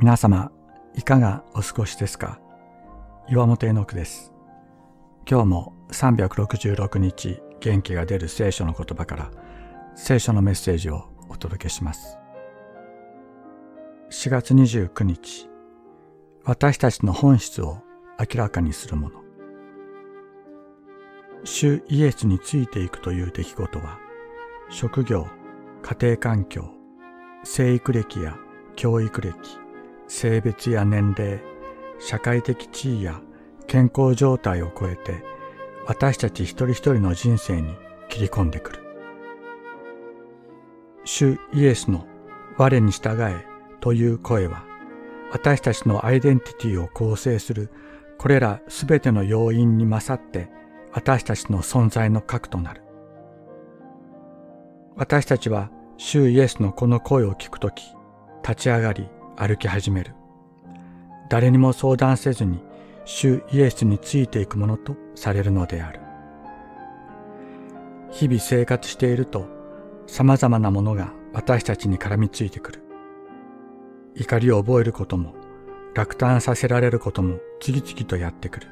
皆様いかがお過ごしですか。岩本絵の句です。今日も366日元気が出る聖書の言葉から聖書のメッセージをお届けします。4月29日、私たちの本質を明らかにするもの。主イエスについていくという出来事は、職業、家庭環境、生育歴や教育歴、性別や年齢、社会的地位や健康状態を超えて、私たち一人一人の人生に切り込んでくる。主イエスの我に従えという声は、私たちのアイデンティティを構成するこれらすべての要因に勝って、私たちの存在の核となる。私たちは主イエスのこの声を聞くとき、立ち上がり歩き始める。誰にも相談せずに主イエスについていくものとされるのである。日々生活していると、様々なものが私たちに絡みついてくる。怒りを覚えることも、落胆させられることも次々とやってくる。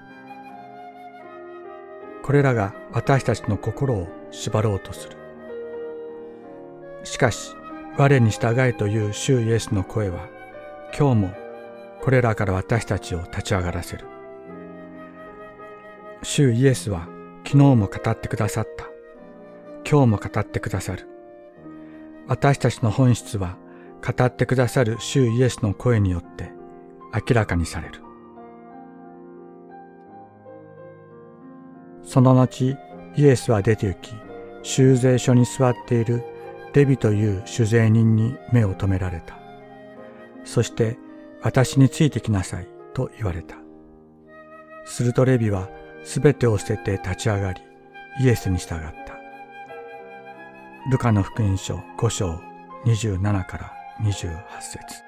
これらが私たちの心を縛ろうとする。しかし、我に従えという主イエスの声は、今日もこれらから私たちを立ち上がらせる。主イエスは昨日も語ってくださった。今日も語ってくださる。私たちの本質は、語ってくださる主イエスの声によって明らかにされる。その後、イエスは出て行き、修税所に座っているレビという主税人に目を留められた。そして、私についてきなさいと言われた。するとレビはすべてを捨てて立ち上がり、イエスに従った。ルカの福音書5章27から28節。